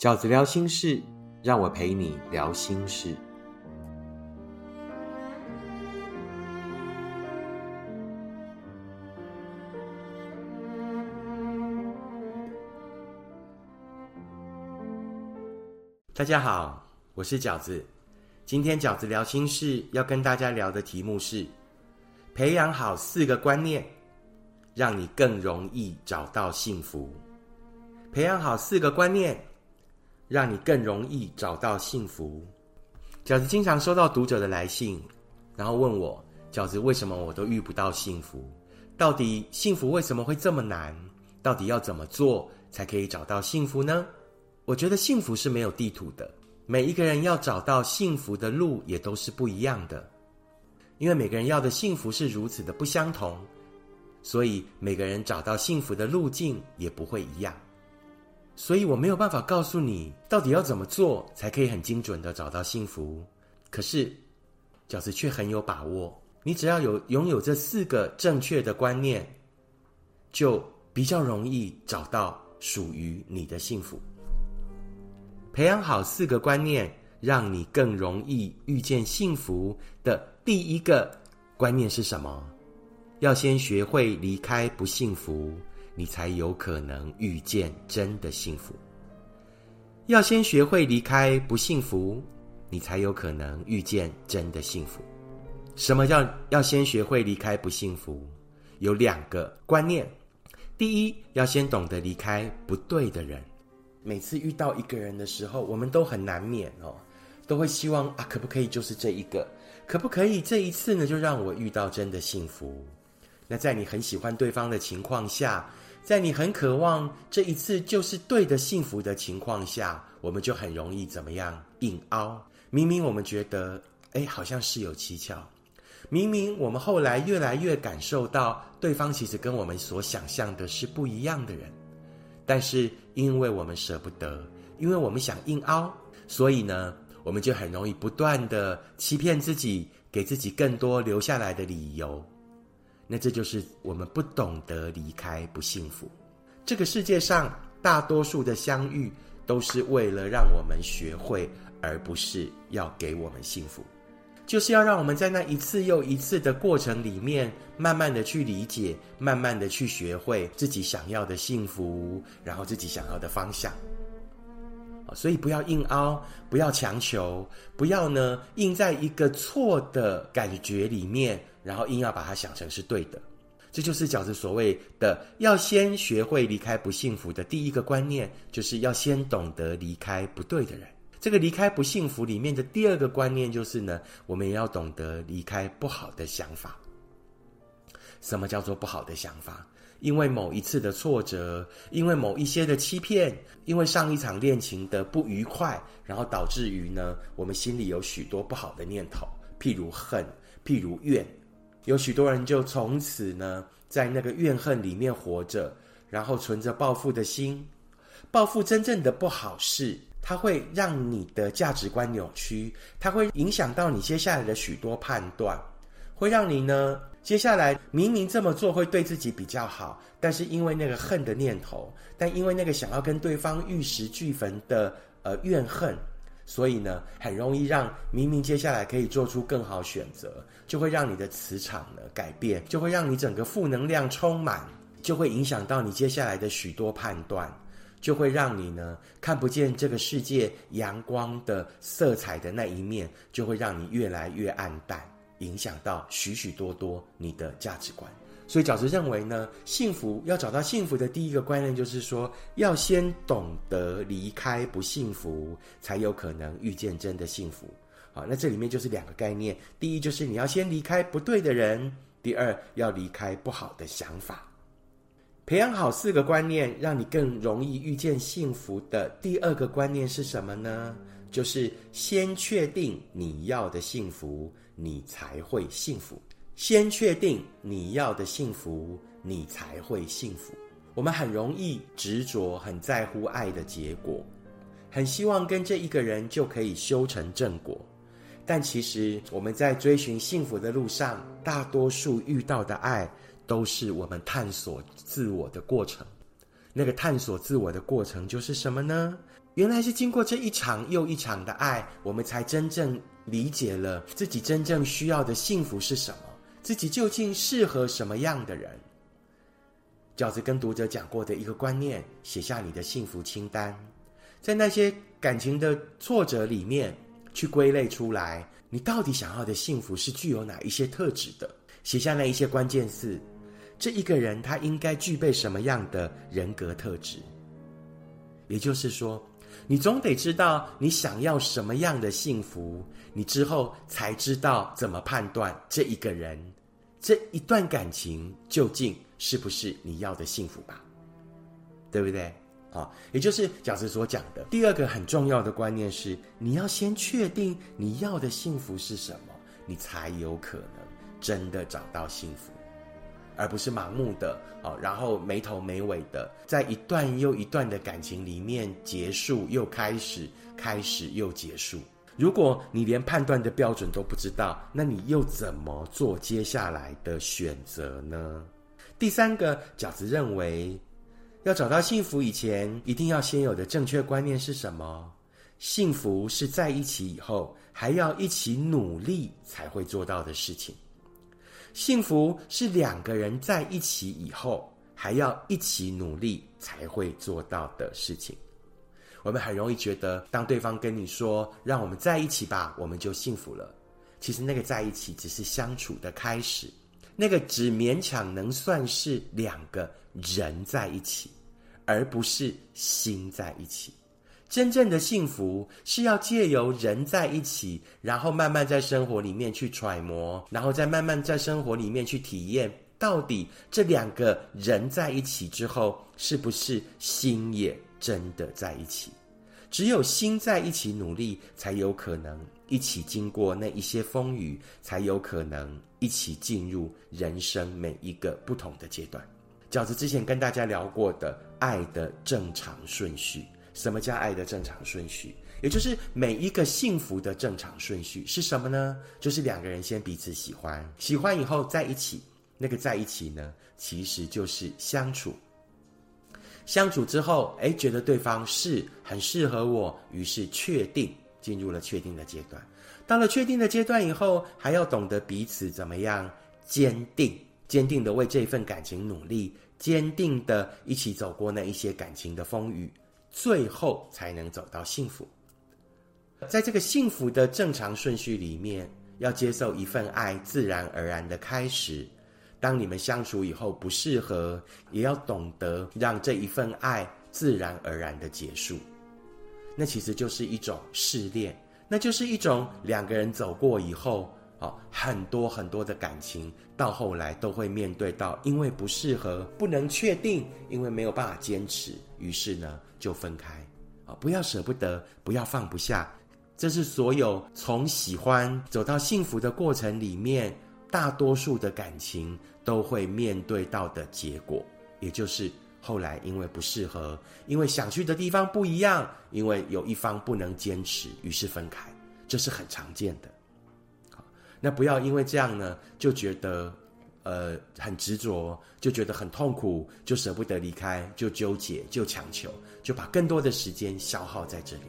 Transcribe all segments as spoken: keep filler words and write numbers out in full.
饺子聊心事，让我陪你聊心事。大家好，我是饺子。今天饺子聊心事要跟大家聊的题目是培养好四个观念，让你更容易找到幸福。培养好四个观念，让你更容易找到幸福。饺子经常收到读者的来信，然后问我，饺子为什么我都遇不到幸福？到底幸福为什么会这么难？到底要怎么做才可以找到幸福呢？我觉得幸福是没有地图的，每一个人要找到幸福的路也都是不一样的，因为每个人要的幸福是如此的不相同，所以每个人找到幸福的路径也不会一样。所以我没有办法告诉你到底要怎么做才可以很精准的找到幸福，可是饺子却很有把握，你只要有拥有这四个正确的观念，就比较容易找到属于你的幸福。培养好四个观念，让你更容易遇见幸福的第一个观念是什么？要先学会离开不幸福，你才有可能遇见真的幸福。要先学会离开不幸福，你才有可能遇见真的幸福。什么叫要先学会离开不幸福？有两个观念。第一，要先懂得离开不对的人。每次遇到一个人的时候，我们都很难免哦，都会希望啊，可不可以就是这一个，可不可以这一次呢，就让我遇到真的幸福。那在你很喜欢对方的情况下，在你很渴望这一次就是对的幸福的情况下，我们就很容易怎么样？硬凹。明明我们觉得，哎，好像事有蹊跷。明明我们后来越来越感受到，对方其实跟我们所想象的是不一样的人。但是因为我们舍不得，因为我们想硬凹，所以呢，我们就很容易不断的欺骗自己，给自己更多留下来的理由。那这就是我们不懂得离开不幸福。这个世界上大多数的相遇都是为了让我们学会，而不是要给我们幸福。就是要让我们在那一次又一次的过程里面，慢慢的去理解，慢慢的去学会自己想要的幸福，然后自己想要的方向。所以不要硬凹，不要强求，不要呢硬在一个错的感觉里面，然后硬要把它想成是对的。这就是饺子所谓的要先学会离开不幸福的第一个观念，就是要先懂得离开不对的人。这个离开不幸福里面的第二个观念就是呢，我们也要懂得离开不好的想法。什么叫做不好的想法？因为某一次的挫折，因为某一些的欺骗，因为上一场恋情的不愉快，然后导致于呢，我们心里有许多不好的念头，譬如恨，譬如怨。有许多人就从此呢，在那个怨恨里面活着，然后存着报复的心。报复真正的不好事，它会让你的价值观扭曲，它会影响到你接下来的许多判断，会让你呢接下来明明这么做会对自己比较好，但是因为那个恨的念头，但因为那个想要跟对方玉石俱焚的呃怨恨，所以呢很容易让明明接下来可以做出更好选择，就会让你的磁场呢改变，就会让你整个负能量充满，就会影响到你接下来的许多判断，就会让你呢看不见这个世界阳光的色彩的那一面，就会让你越来越暗淡，影响到许许多多你的价值观。所以饺子认为呢，幸福要找到幸福的第一个观念就是说，要先懂得离开不幸福，才有可能遇见真的幸福。好，那这里面就是两个概念，第一就是你要先离开不对的人，第二要离开不好的想法。培养好四个观念，让你更容易遇见幸福的第二个观念是什么呢？就是先确定你要的幸福，你才会幸福。先确定你要的幸福，你才会幸福。我们很容易执着，很在乎爱的结果，很希望跟这一个人就可以修成正果。但其实我们在追寻幸福的路上，大多数遇到的爱都是我们探索自我的过程。那个探索自我的过程就是什么呢？原来是经过这一场又一场的爱，我们才真正理解了自己真正需要的幸福是什么，自己究竟适合什么样的人。饺子跟读者讲过的一个观念，写下你的幸福清单，在那些感情的挫折里面去归类出来，你到底想要的幸福是具有哪一些特质的，写下那一些关键字，这一个人他应该具备什么样的人格特质。也就是说，你总得知道你想要什么样的幸福，你之后才知道怎么判断这一个人，这一段感情究竟是不是你要的幸福吧，对不对？好，也就是饺子所讲的第二个很重要的观念是，你要先确定你要的幸福是什么，你才有可能真的找到幸福，而不是盲目的、哦、然后没头没尾的在一段又一段的感情里面结束又开始，开始又结束。如果你连判断的标准都不知道，那你又怎么做接下来的选择呢？第三个，饺子认为要找到幸福以前，一定要先有的正确观念是什么？幸福是在一起以后还要一起努力才会做到的事情，幸福是两个人在一起以后还要一起努力才会做到的事情。我们很容易觉得，当对方跟你说让我们在一起吧，我们就幸福了，其实那个在一起只是相处的开始，那个只勉强能算是两个人在一起，而不是心在一起。真正的幸福是要借由人在一起，然后慢慢在生活里面去揣摩，然后再慢慢在生活里面去体验，到底这两个人在一起之后是不是心也真的在一起。只有心在一起努力，才有可能一起经过那一些风雨，才有可能一起进入人生每一个不同的阶段。饺子之前跟大家聊过的爱的正常顺序，什么叫爱的正常顺序？也就是每一个幸福的正常顺序是什么呢？就是两个人先彼此喜欢，喜欢以后在一起，那个在一起呢，其实就是相处，相处之后诶，觉得对方是很适合我，于是确定，进入了确定的阶段。到了确定的阶段以后，还要懂得彼此怎么样坚定，坚定的为这份感情努力，坚定的一起走过那一些感情的风雨，最后才能走到幸福。在这个幸福的正常顺序里面，要接受一份爱自然而然的开始，当你们相处以后不适合，也要懂得让这一份爱自然而然的结束。那其实就是一种试炼，那就是一种两个人走过以后、哦、很多很多的感情到后来都会面对到，因为不适合，不能确定，因为没有办法坚持，于是呢就分开、哦、不要舍不得，不要放不下，这是所有从喜欢走到幸福的过程里面，大多数的感情都会面对到的结果。也就是后来因为不适合，因为想去的地方不一样，因为有一方不能坚持，于是分开，这是很常见的。好，那不要因为这样呢就觉得呃，很执着，就觉得很痛苦，就舍不得离开，就纠结，就强求，就把更多的时间消耗在这里。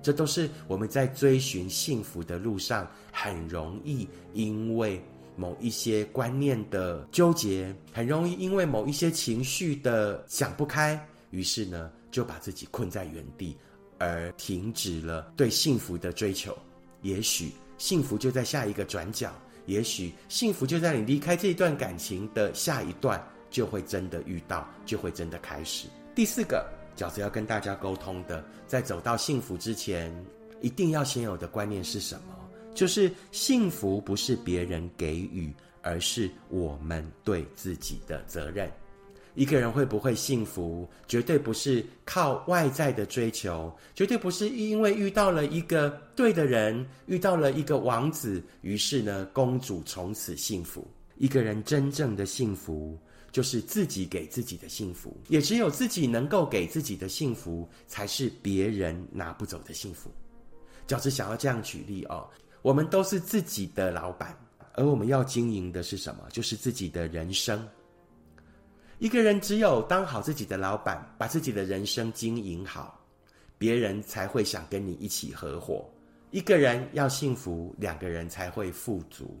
这都是我们在追寻幸福的路上很容易因为某一些观念的纠结，很容易因为某一些情绪的想不开，于是呢就把自己困在原地，而停止了对幸福的追求。也许幸福就在下一个转角，也许幸福就在你离开这段感情的下一段就会真的遇到，就会真的开始。第四个，饺子要跟大家沟通的，在走到幸福之前一定要先有的观念是什么？就是幸福不是别人给予，而是我们对自己的责任。一个人会不会幸福，绝对不是靠外在的追求，绝对不是因为遇到了一个对的人，遇到了一个王子，于是呢，公主从此幸福。一个人真正的幸福，就是自己给自己的幸福，也只有自己能够给自己的幸福，才是别人拿不走的幸福。饺子想要这样举例哦，我们都是自己的老板，而我们要经营的是什么？就是自己的人生。一个人只有当好自己的老板，把自己的人生经营好，别人才会想跟你一起合伙。一个人要幸福，两个人才会富足。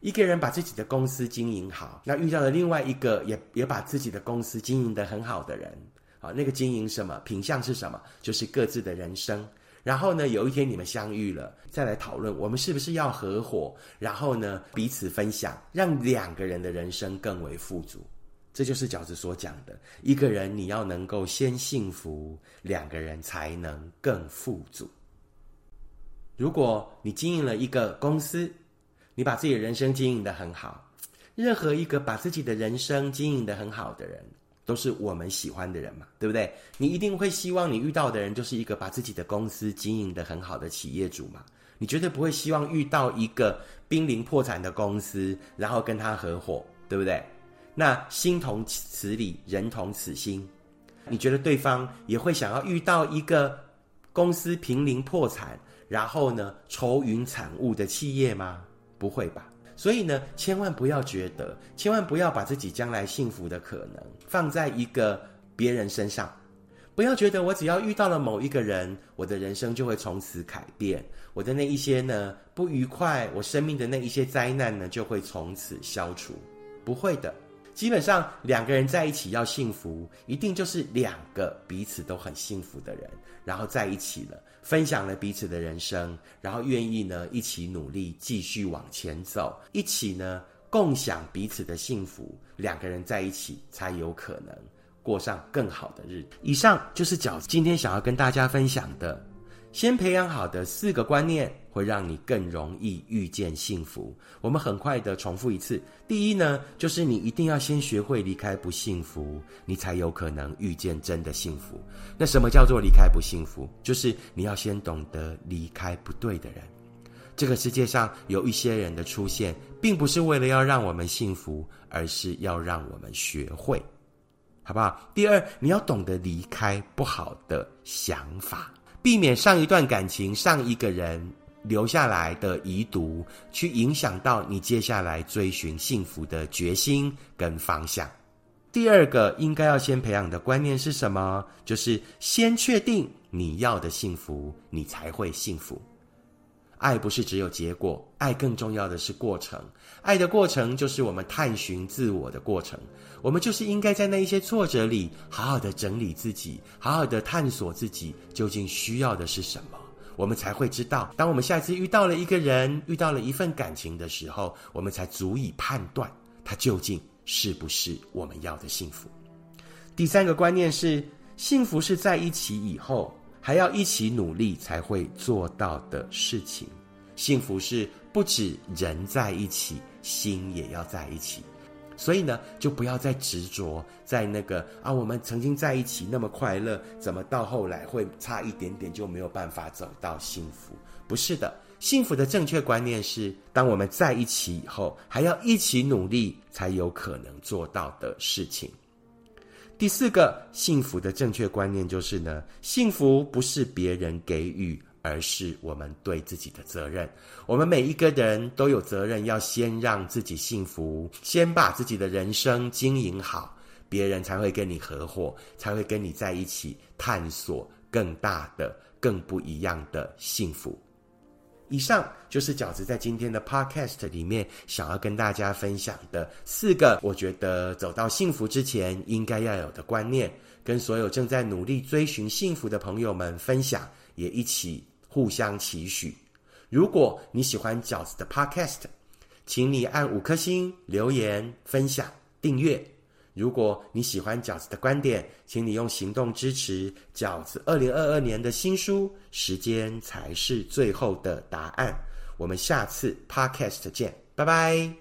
一个人把自己的公司经营好，那遇到了另外一个也也把自己的公司经营得很好的人，好，那个经营什么品相是什么，就是各自的人生。然后呢，有一天你们相遇了，再来讨论我们是不是要合伙，然后呢彼此分享，让两个人的人生更为富足。这就是饺子所讲的，一个人你要能够先幸福，两个人才能更富足。如果你经营了一个公司，你把自己的人生经营得很好，任何一个把自己的人生经营得很好的人，都是我们喜欢的人嘛，对不对？你一定会希望你遇到的人就是一个把自己的公司经营得很好的企业主嘛，你绝对不会希望遇到一个濒临破产的公司，然后跟他合伙，对不对？那心同此理，人同此心，你觉得对方也会想要遇到一个公司濒临破产，然后呢愁云惨雾的企业吗？不会吧。所以呢，千万不要觉得，千万不要把自己将来幸福的可能放在一个别人身上。不要觉得我只要遇到了某一个人，我的人生就会从此改变，我的那一些呢不愉快，我生命的那一些灾难呢就会从此消除。不会的。基本上两个人在一起要幸福，一定就是两个彼此都很幸福的人，然后在一起了，分享了彼此的人生，然后愿意呢一起努力继续往前走，一起呢共享彼此的幸福，两个人在一起才有可能过上更好的日子。以上就是饺子今天想要跟大家分享的，先培养好的四个观念会让你更容易遇见幸福。我们很快的重复一次。第一呢，就是你一定要先学会离开不幸福，你才有可能遇见真的幸福。那什么叫做离开不幸福？就是你要先懂得离开不对的人。这个世界上有一些人的出现，并不是为了要让我们幸福，而是要让我们学会，好不好？第二，你要懂得离开不好的想法，避免上一段感情、上一个人留下来的遗毒去影响到你接下来追寻幸福的决心跟方向。第二个应该要先培养的观念是什么？就是先确定你要的幸福，你才会幸福。爱不是只有结果，爱更重要的是过程。爱的过程就是我们探寻自我的过程。我们就是应该在那一些挫折里好好的整理自己，好好的探索自己究竟需要的是什么，我们才会知道，当我们下次遇到了一个人，遇到了一份感情的时候，我们才足以判断它究竟是不是我们要的幸福。第三个观念是，幸福是在一起以后还要一起努力才会做到的事情。幸福是不止人在一起，心也要在一起。所以呢，就不要再执着在那个啊，我们曾经在一起那么快乐，怎么到后来会差一点点就没有办法走到幸福？不是的，幸福的正确观念是，当我们在一起以后，还要一起努力才有可能做到的事情。第四个幸福的正确观念就是呢，幸福不是别人给予，而是我们对自己的责任。我们每一个人都有责任要先让自己幸福，先把自己的人生经营好，别人才会跟你合伙，才会跟你在一起探索更大的、更不一样的幸福。以上就是饺子在今天的 podcast 里面想要跟大家分享的四个我觉得走到幸福之前应该要有的观念，跟所有正在努力追寻幸福的朋友们分享，也一起互相期许。如果你喜欢饺子的 podcast， 请你按五颗星、留言、分享、订阅。如果你喜欢饺子的观点，请你用行动支持饺子二零二二年的新书《时间才是最后的答案》。我们下次 podcast 见，拜拜。